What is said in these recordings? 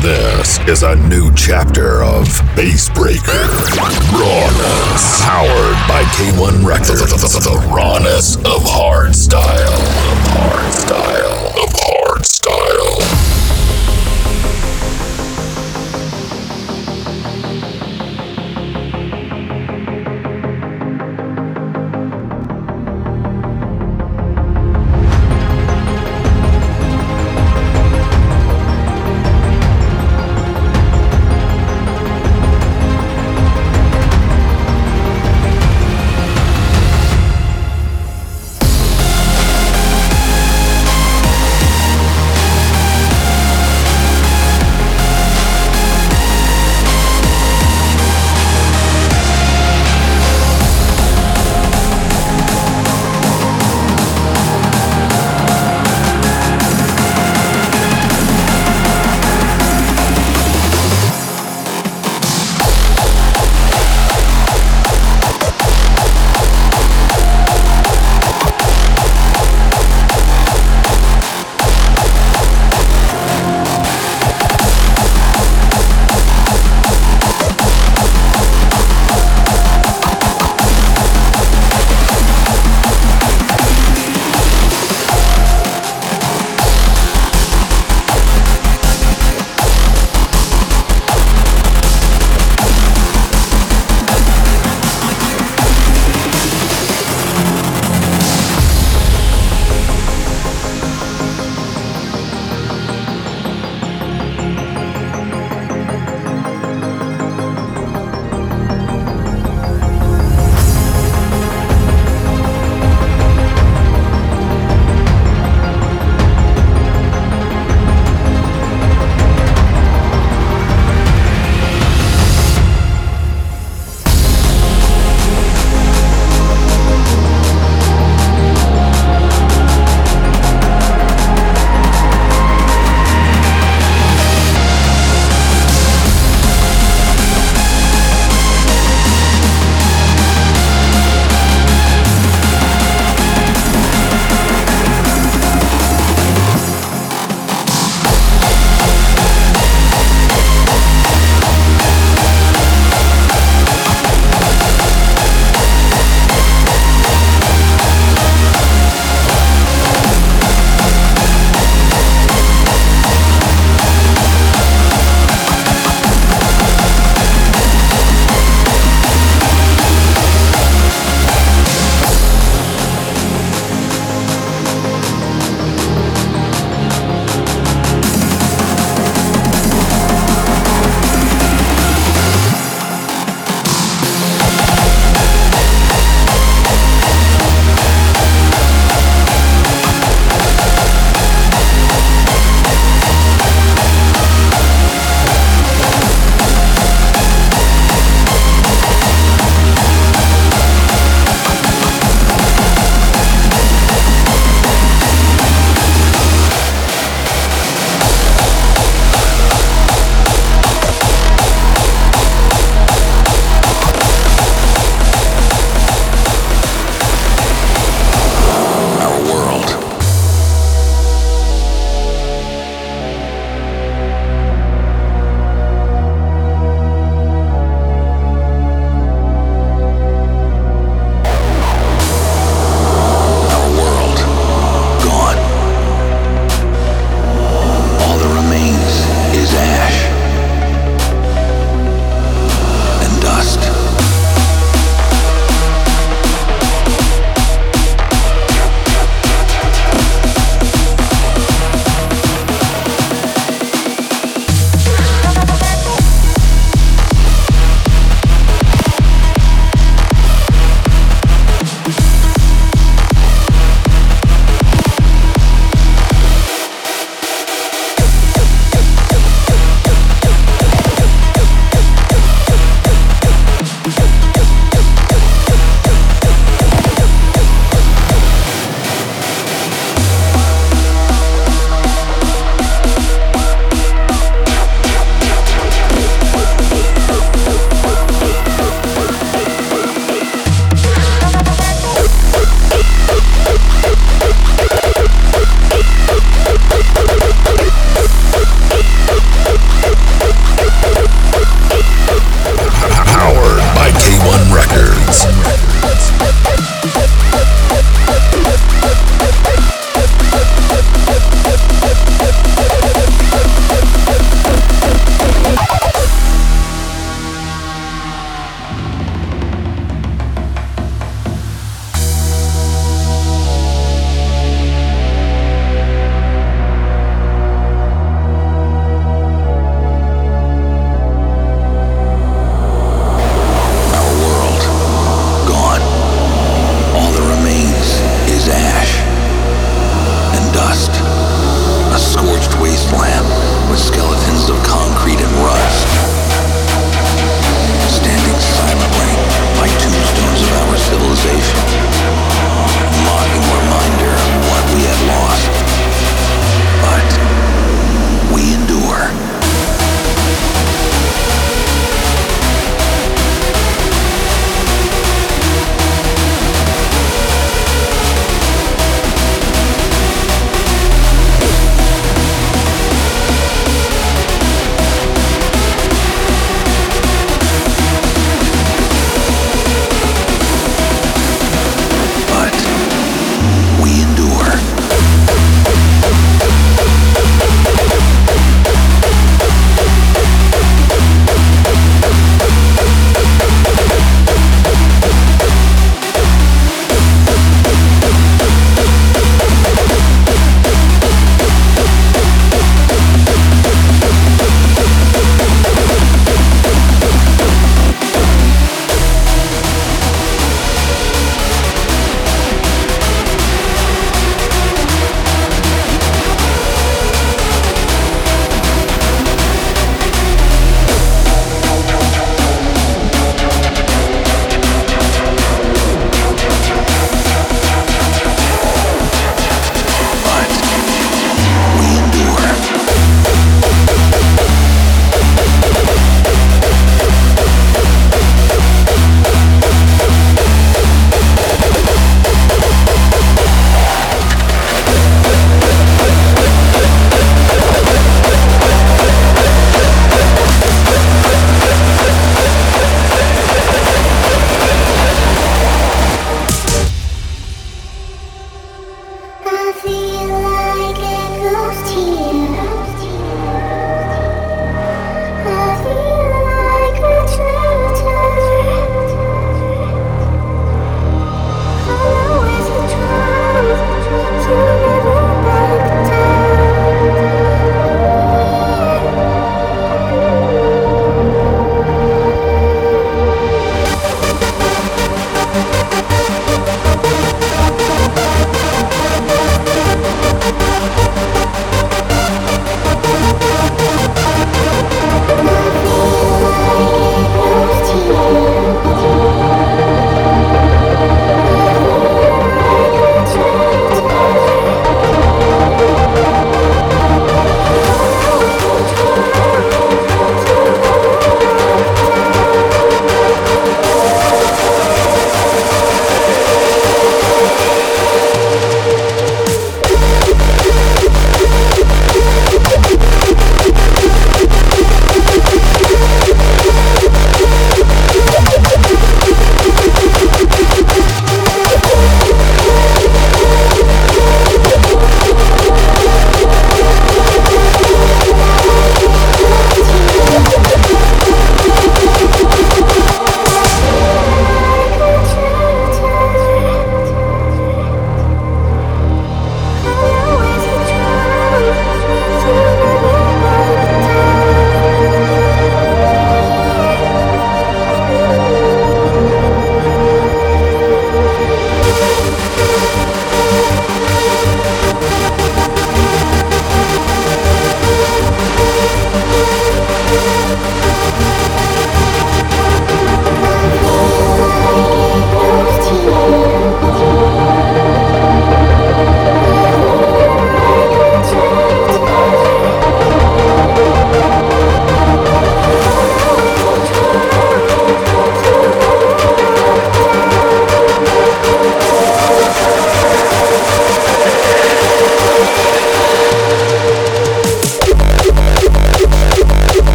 This is a new chapter of Bass Breaker Rawness, powered by K1 Recordz. The rawness of hard style.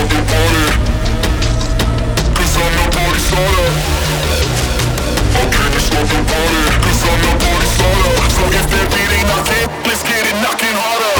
fucking party, 'cause I'm the party starter. I'll get this fucking party, 'cause I'm the party starter. So if that beat ain't knocking, let's get it knocking harder.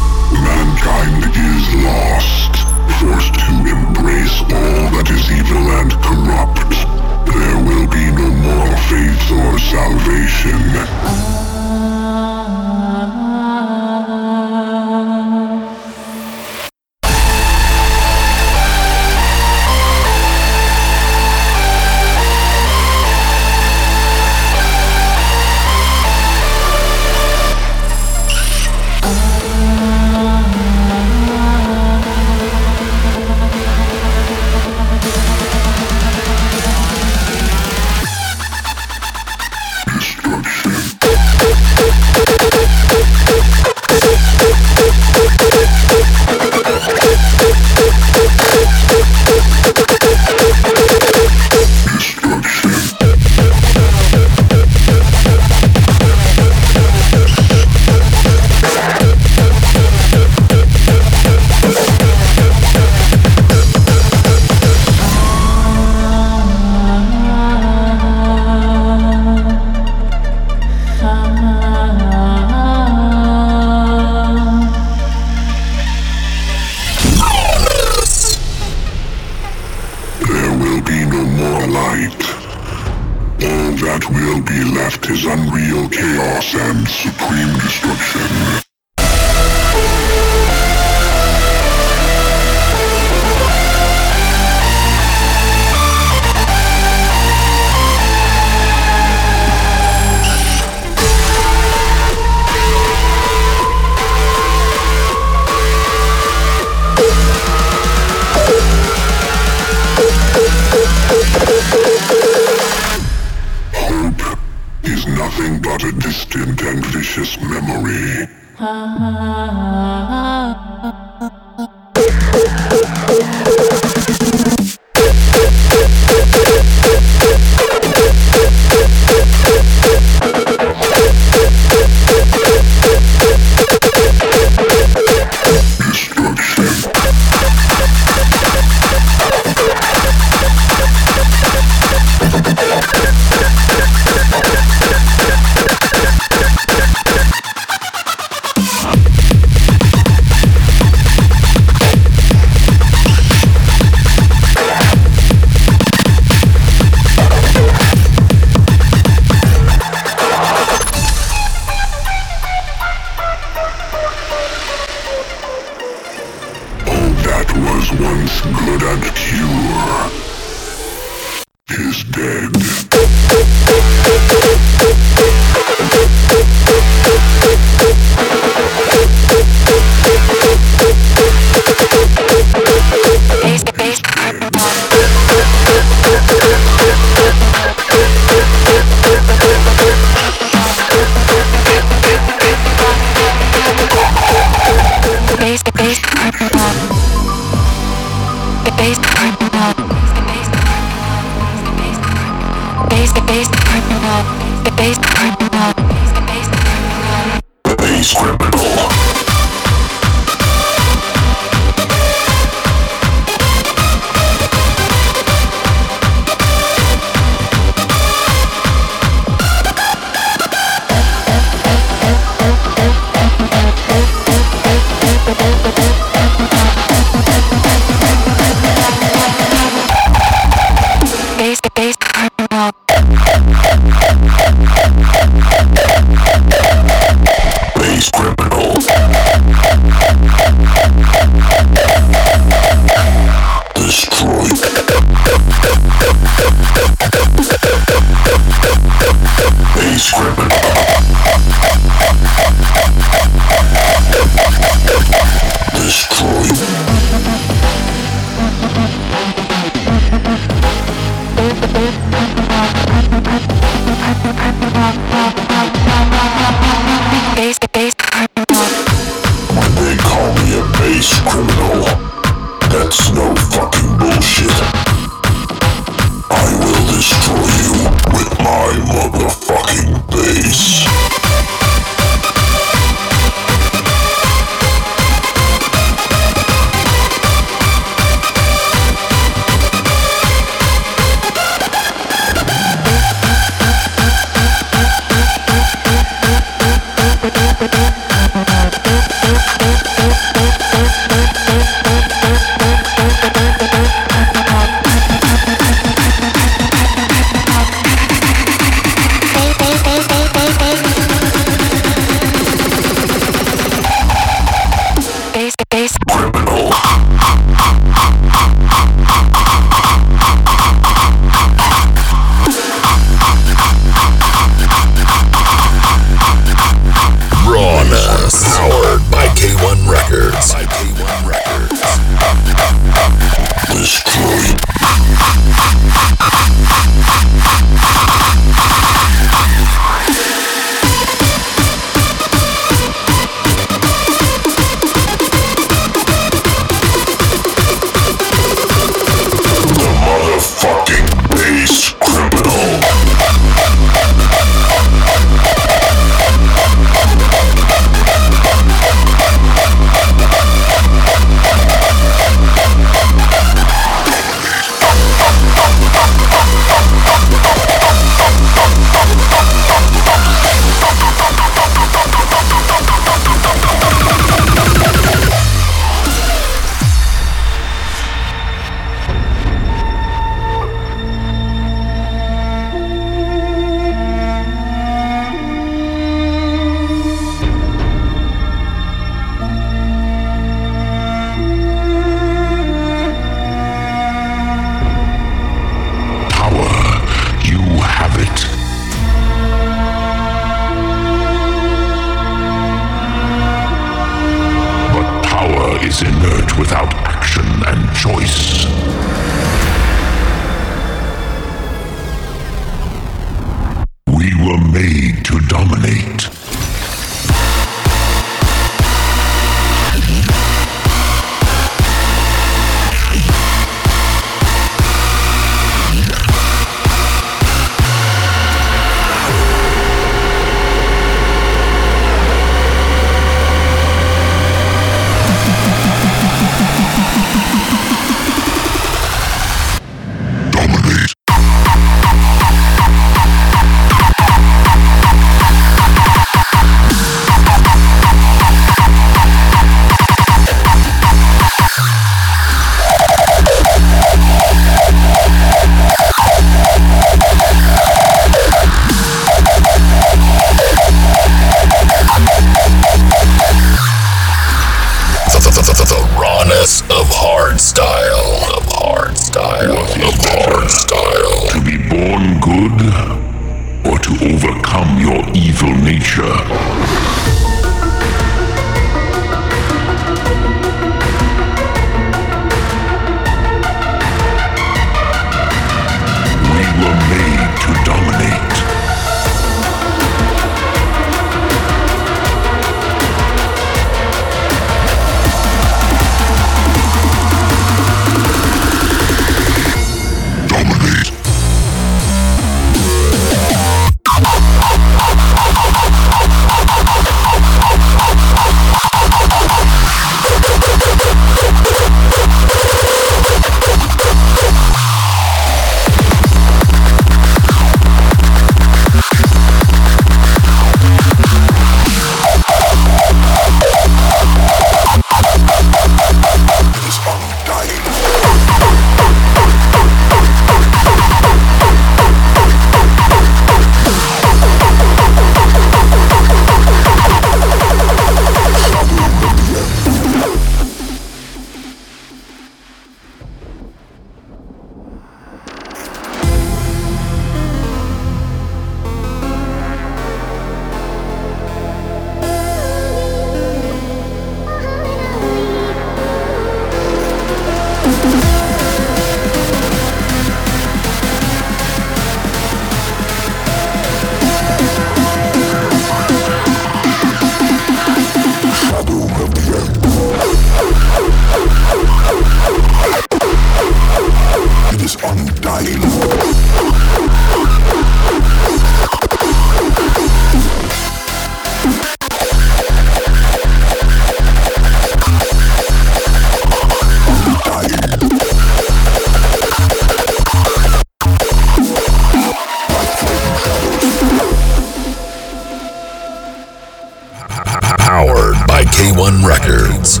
K1 Recordz.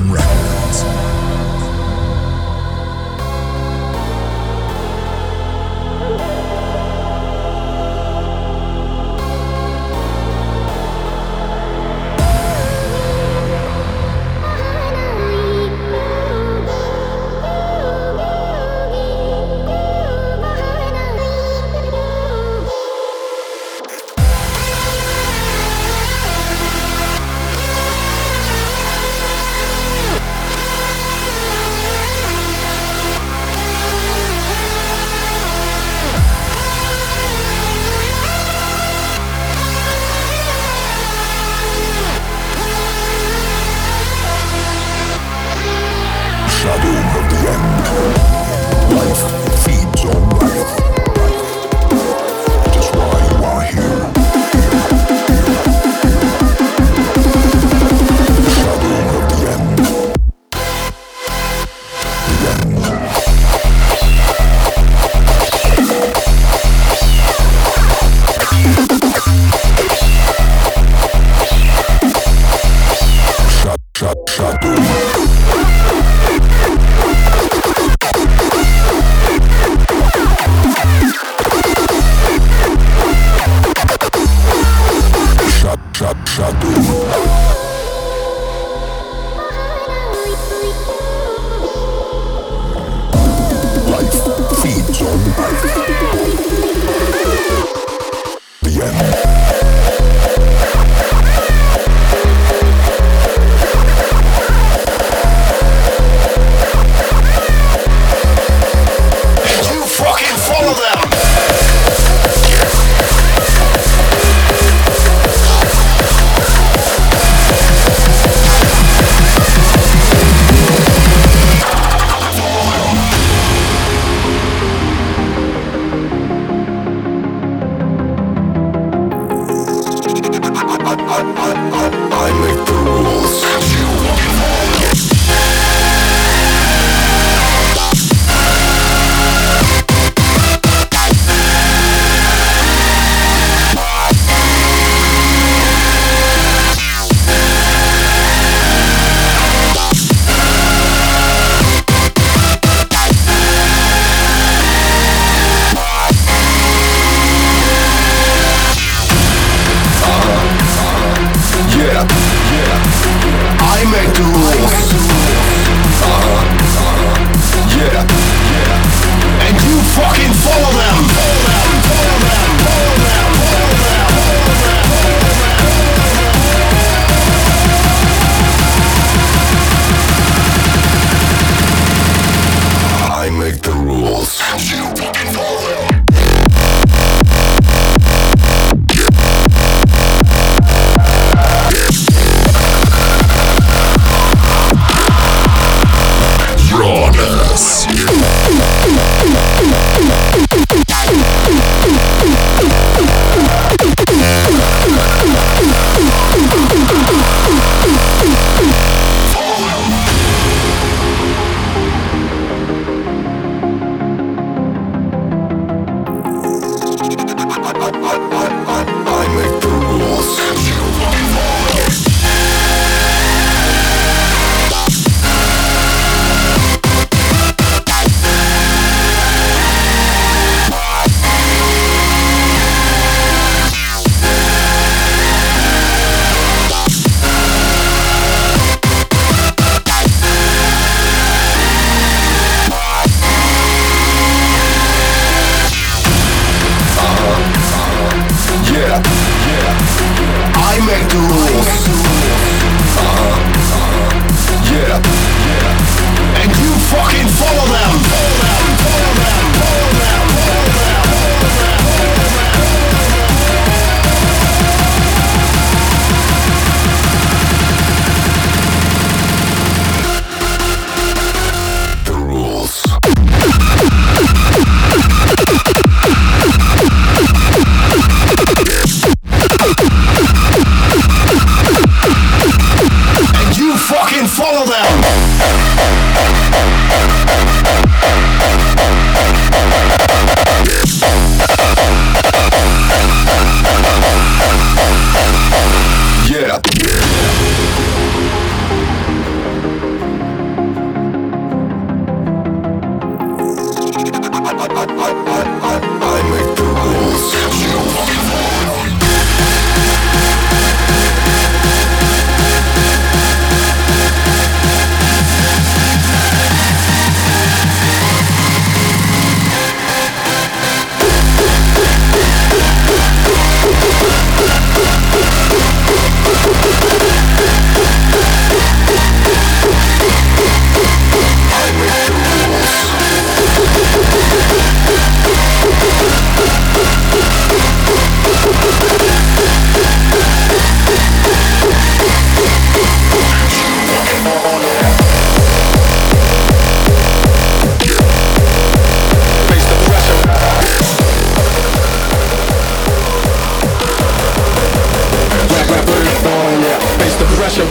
pressure.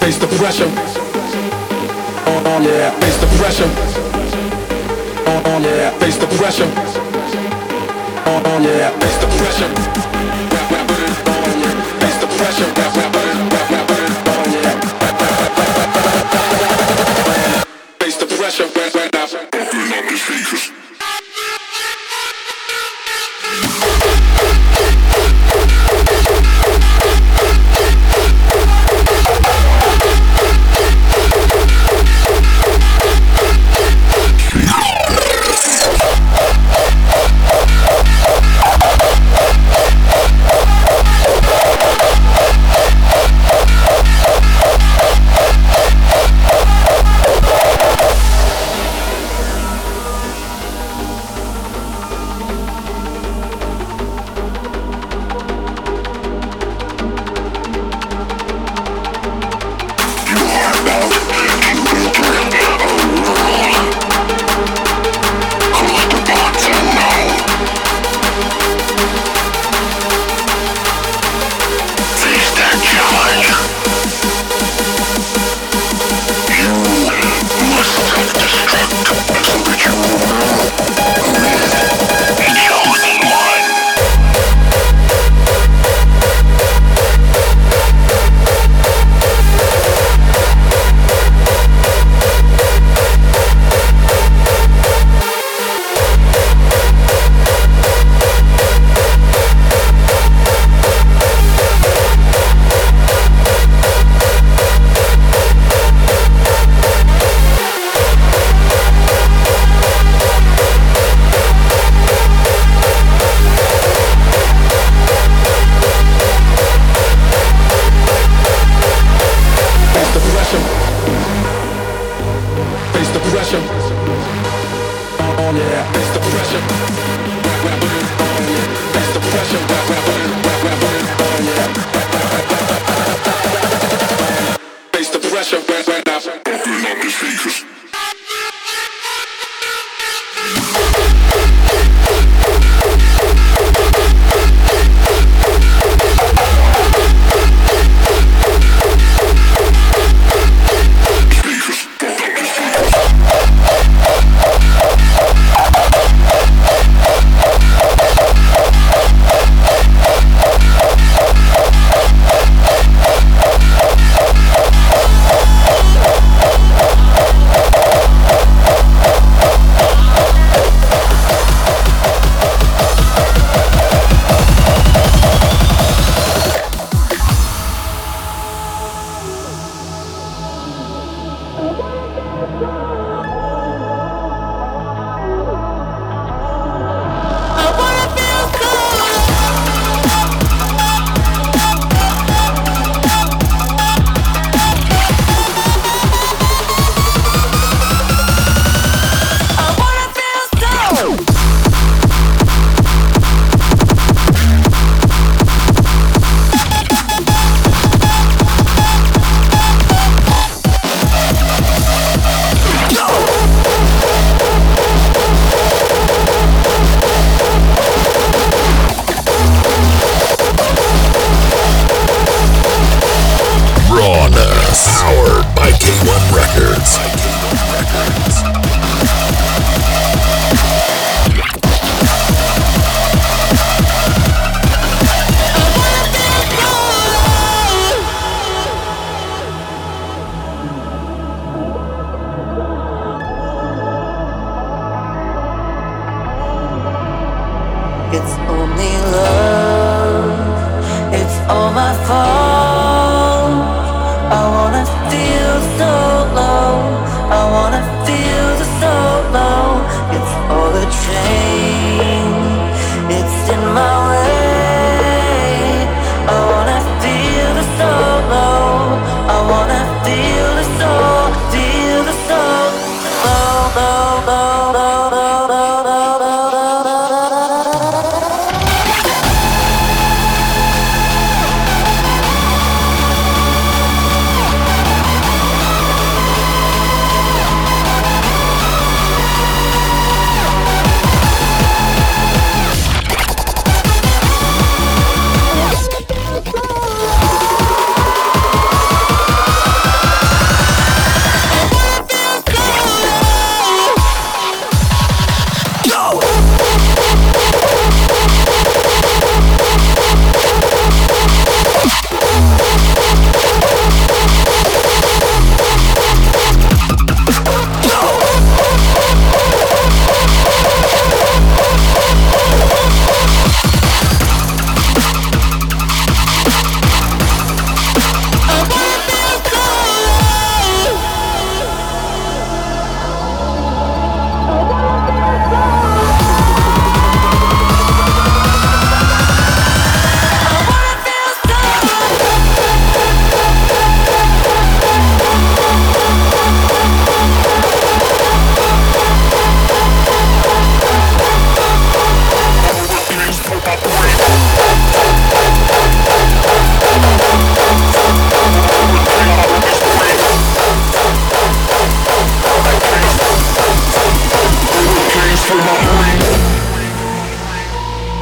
Face the pressure. Oh yeah, face the pressure. Oh yeah, face the pressure. Oh yeah, face the pressure. Face the pressure. Face the pressure. Open up your speakers.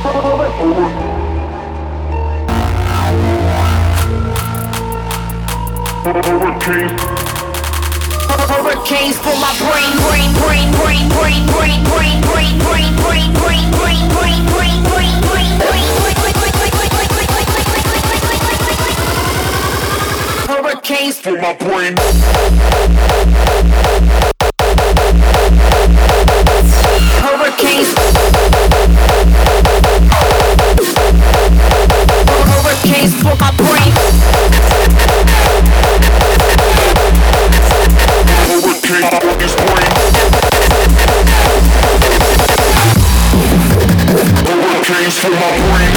Hurricanes for my brain. Hurricanes for my brain. Hurricanes. Hurricanes for my brain. Hurricane for his brain. Hurricanes for my brain. Hurricanes for my brain. Hurricanes. Hurricanes for my brain. Hurricane. Hurricanes. Hurricanes for my brain. Hurricanes for my brain. Hurricanes.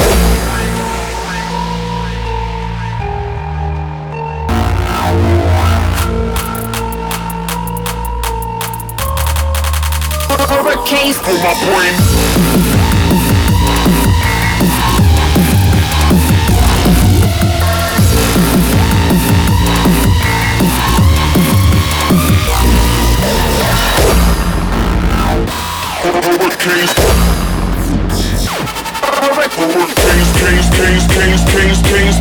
Hurricanes for my brain. Hurricanes for my brain. Hurricanes for his brain. Hurricanes.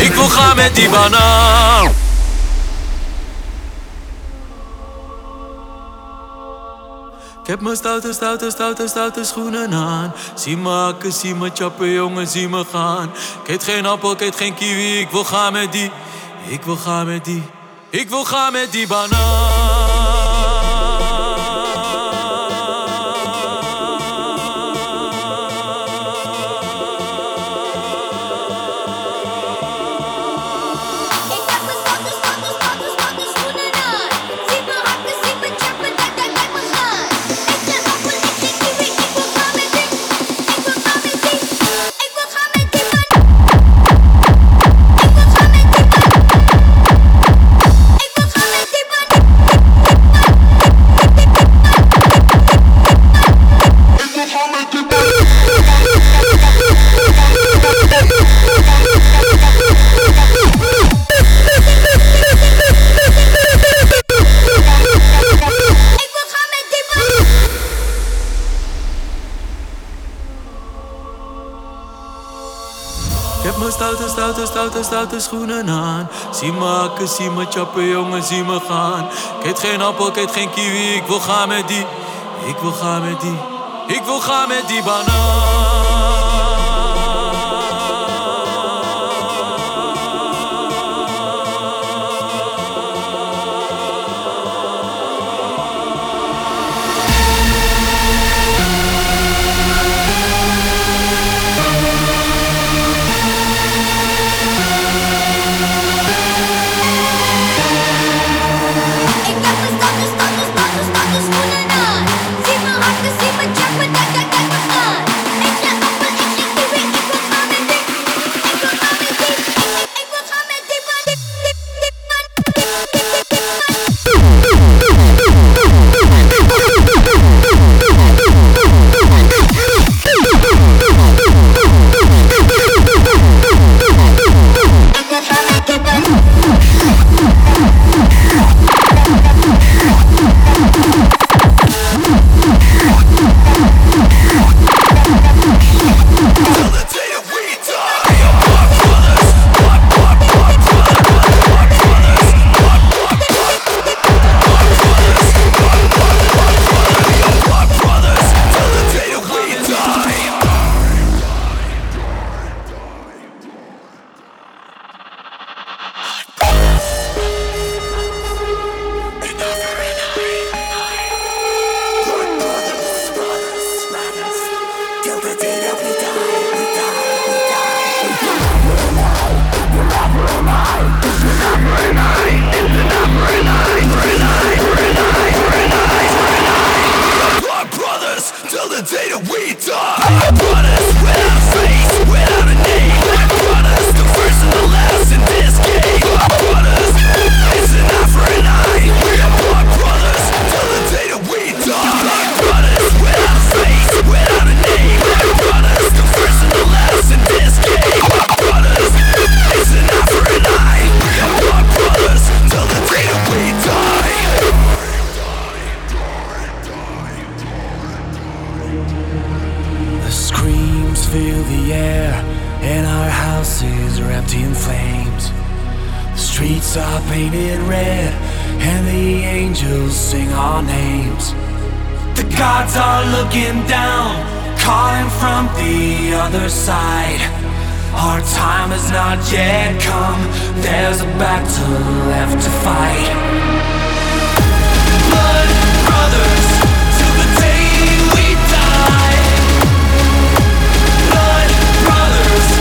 Ik wil gaan met die banaan. Ik wil gaan met die banaan. Ik heb mijn stoute schoenen aan. Zie me hakken, zie me chappen, jongen, zie me gaan. Ik eet geen appel, ik eet geen kiwi. Ik wil gaan met die. Ik wil gaan met die. Ik wil gaan met die banaan. Stoute schoenen aan. Zie me hakken, zie me chappen, jongen, zie me gaan. Ik eet geen appel, ik eet geen kiwi. Ik wil gaan met die. Ik wil gaan met die. Ik wil gaan met die banaan. Super jump, but that was fun. streets are painted red, and the angels sing our names. The gods are looking down, calling from the other side. Our time has not yet come, there's a battle left to fight. Blood brothers, till the day we die. Blood brothers,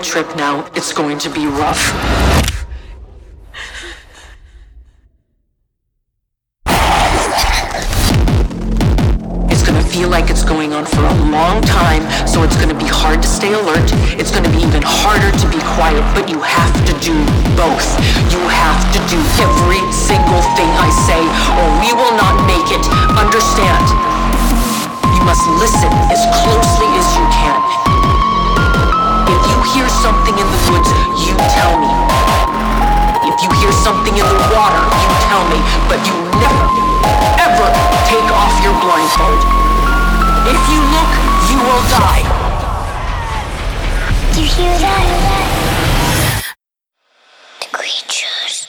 trip now, it's going to be rough. It's going to feel like it's going on for a long time, so it's going to be hard to stay alert. It's going to be even harder to be quiet, but you have to do both. You have to do every single thing I say, or we will not make it. Understand? You must listen as closely as you can. If you hear something in the woods, you tell me. If you hear something in the water, you tell me. But you never, ever take off your blindfold. If you look, you will die. Do you hear that? The creatures.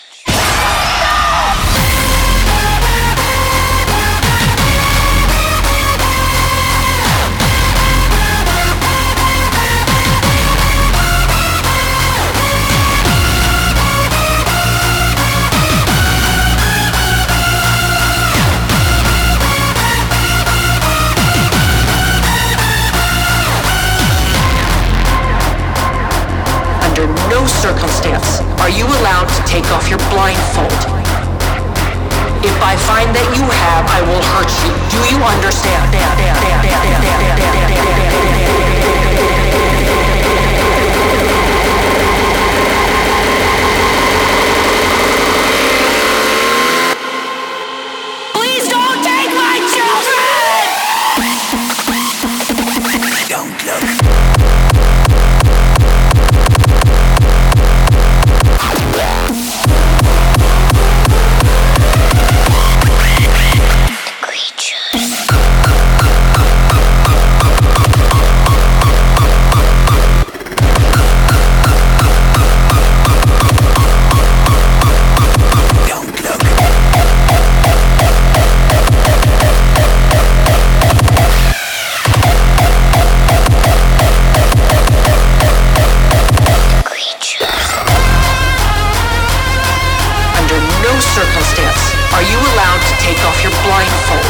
Circumstance, are you allowed to take off your blindfold? If I find that you have, I will hurt you. Do you understand? Please don't take my children! Don't look. take off your blindfold.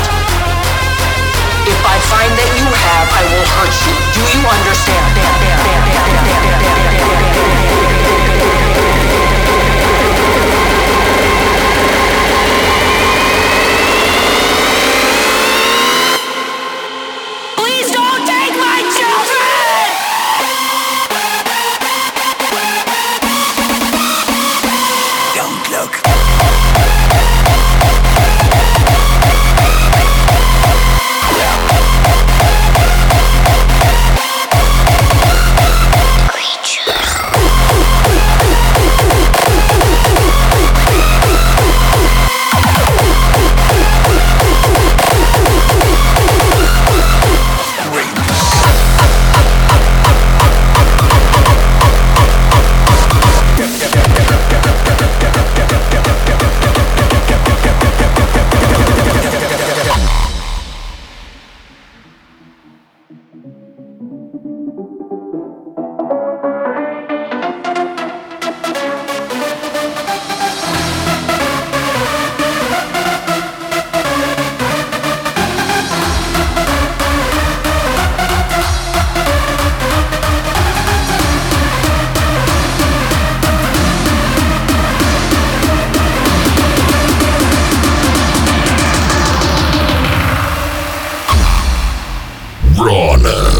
If I find that you have, I will hurt you. Do you understand?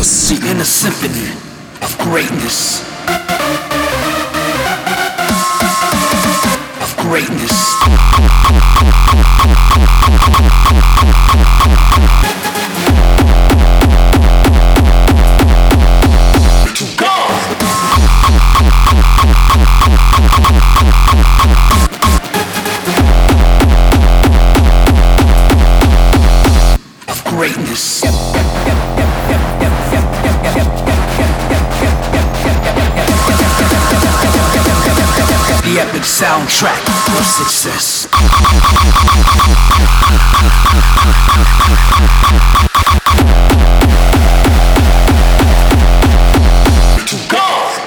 Sing in a symphony of greatness. Of greatness. To God. Of greatness. The epic soundtrack of success. To God.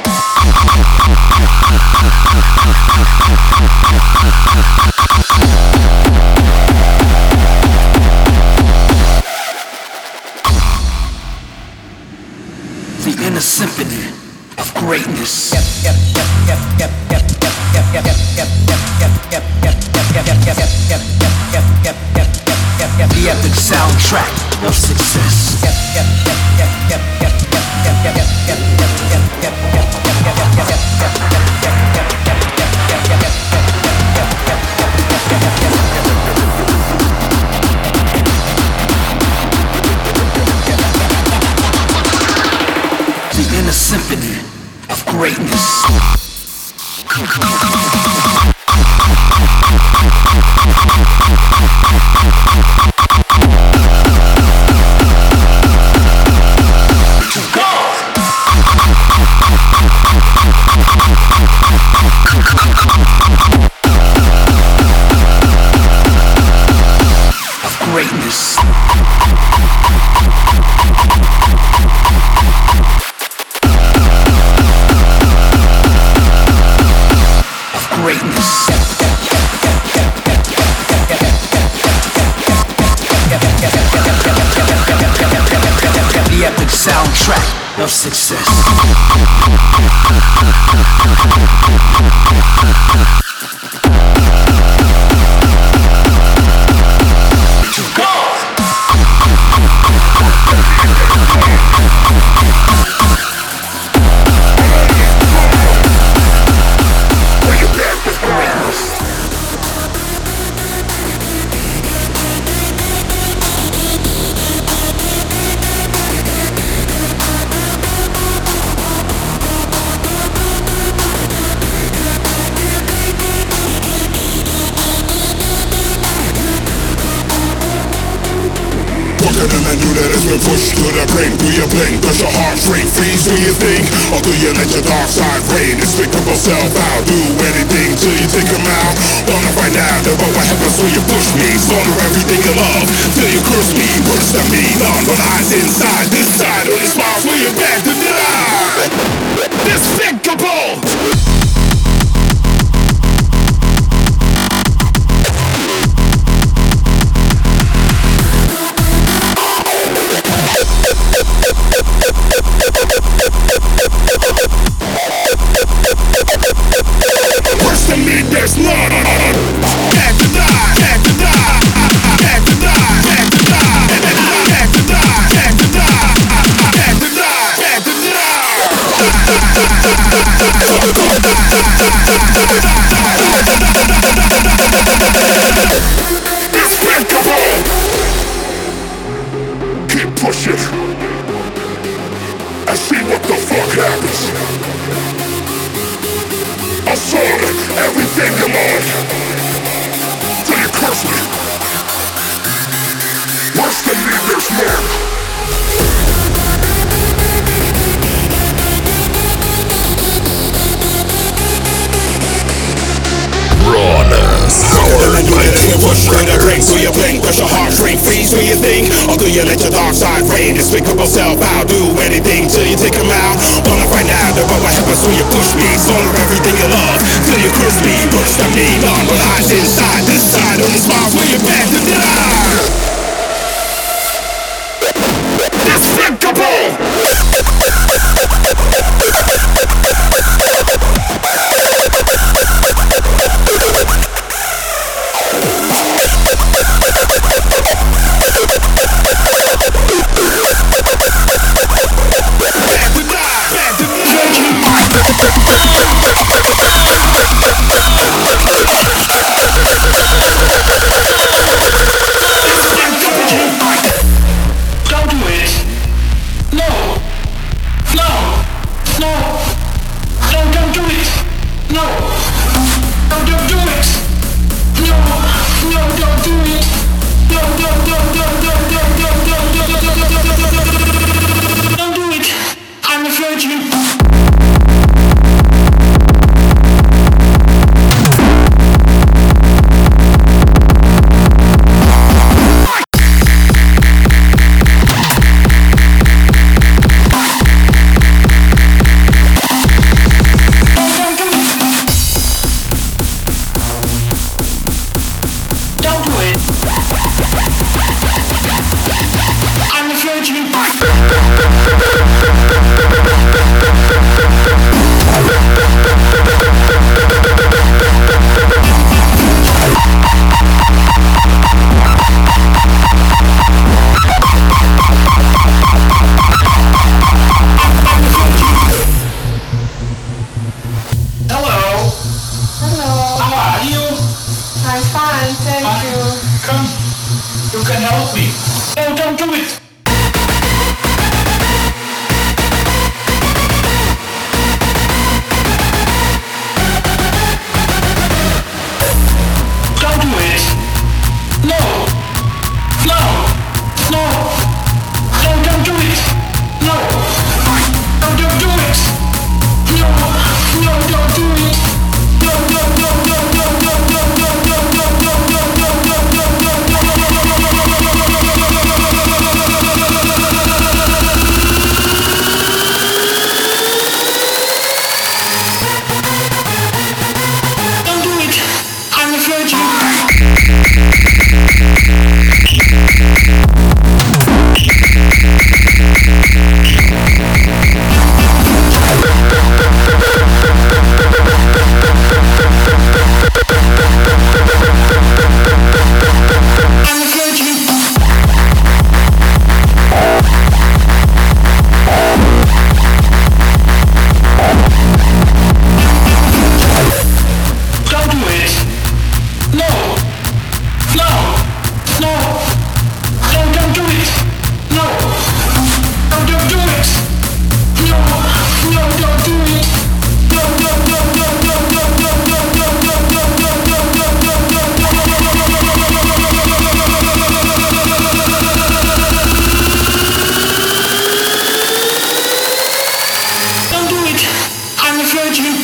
The inner symphony of greatness. The epic soundtrack of success. The inner symphony of greatness. Soundtrack of success. To push to the brink, do you blink? Does your heart shrink, freeze, do you think? Or do you let your dark side reign? It's despicable self, I'll do anything till you take him out. Wanna find out about what happens when you push me? Slaughter everything you love, till you curse me. Worse than me, none but eyes inside. This side only smiles when you're back to die. Despicable! Keep pushing and see what the fuck happens. I saw it, everything I'm on, till you curse me. Worse than me, there's more. Powered by the K1 Recordz. So you blink, does your heart shrink, freeze, do you think? Or do you let your dark side reign? Despicable self, I'll do anything till you take him out. Wanna find out about what happens when you push me? Solar everything you love, till you curse me. Burst the meat on the eyes inside, this side only smiles when you're back to die. Thank you.